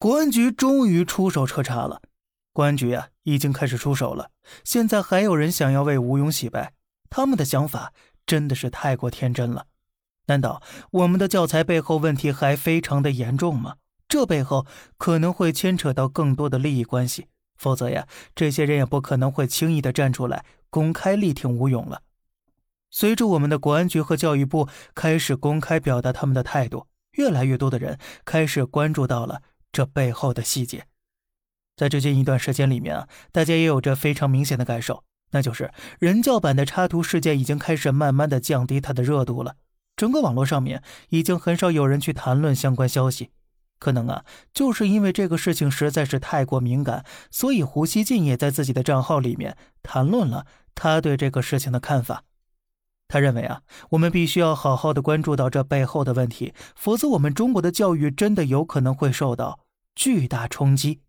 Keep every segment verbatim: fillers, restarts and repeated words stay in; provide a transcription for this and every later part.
公安局终于出手彻查了。公安局啊，已经开始出手了，现在还有人想要为吴勇洗白，他们的想法真的是太过天真了。难道我们的教材背后问题还非常的严重吗？这背后可能会牵扯到更多的利益关系，否则呀，这些人也不可能会轻易的站出来公开力挺吴勇了。随着我们的国安局和教育部开始公开表达他们的态度，越来越多的人开始关注到了这背后的细节。在最近一段时间里面啊，大家也有着非常明显的感受，那就是人教版的插图事件已经开始慢慢的降低它的热度了。整个网络上面已经很少有人去谈论相关消息，可能啊，就是因为这个事情实在是太过敏感，所以胡锡进也在自己的账号里面谈论了他对这个事情的看法。他认为啊，我们必须要好好的关注到这背后的问题，否则我们中国的教育真的有可能会受到巨大冲击。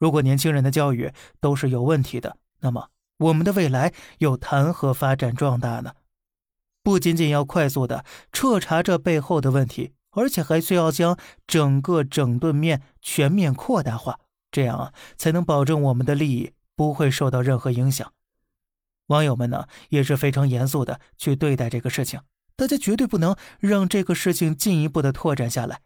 如果年轻人的教育都是有问题的，那么我们的未来又谈何发展壮大呢？不仅仅要快速的彻查这背后的问题，而且还需要将整个整顿面全面扩大化，这样啊，才能保证我们的利益不会受到任何影响。网友们呢也是非常严肃的去对待这个事情，大家绝对不能让这个事情进一步的拓展下来。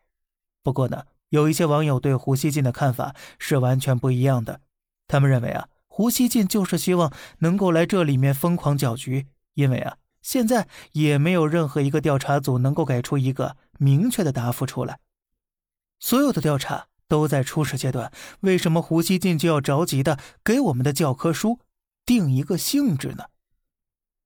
不过呢，有一些网友对胡锡进的看法是完全不一样的，他们认为啊，胡锡进就是希望能够来这里面疯狂搅局，因为啊，现在也没有任何一个调查组能够给出一个明确的答复出来，所有的调查都在初始阶段，为什么胡锡进就要着急的给我们的教科书定一个性质呢？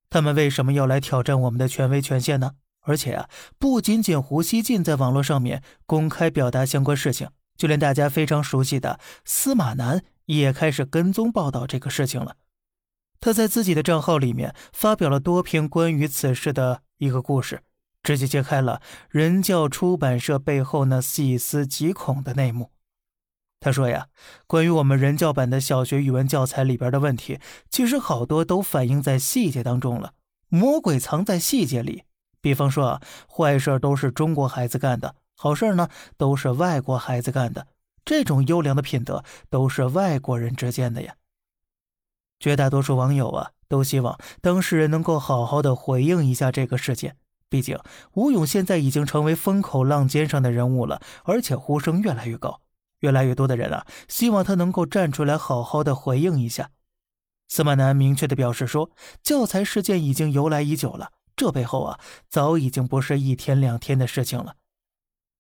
他们为什么要来挑战我们的权威权限呢？而且啊，不仅仅胡锡进在网络上面公开表达相关事情，就连大家非常熟悉的司马南也开始跟踪报道这个事情了。他在自己的账号里面发表了多篇关于此事的一个故事，直接揭开了人教出版社背后那细思极恐的内幕。他说呀，关于我们人教版的小学语文教材里边的问题，其实好多都反映在细节当中了，魔鬼藏在细节里。比方说啊，坏事都是中国孩子干的，好事呢都是外国孩子干的，这种优良的品德都是外国人之间的呀。绝大多数网友啊，都希望当事人能够好好的回应一下这个事件，毕竟吴勇现在已经成为风口浪尖上的人物了，而且呼声越来越高，越来越多的人啊，希望他能够站出来好好的回应一下。司马南明确的表示说，教材事件已经由来已久了，这背后啊，早已经不是一天两天的事情了。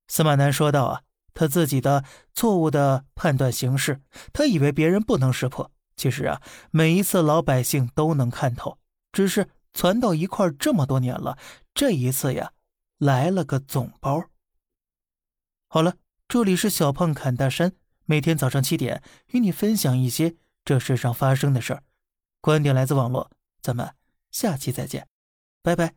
司马南说道啊，他自己的错误的判断形势，他以为别人不能识破，其实啊，每一次老百姓都能看透，只是攒到一块这么多年了，这一次呀，来了个总包。好了，这里是小胖侃大山，每天早上七点与你分享一些这世上发生的事儿，观点来自网络，咱们下期再见。拜拜。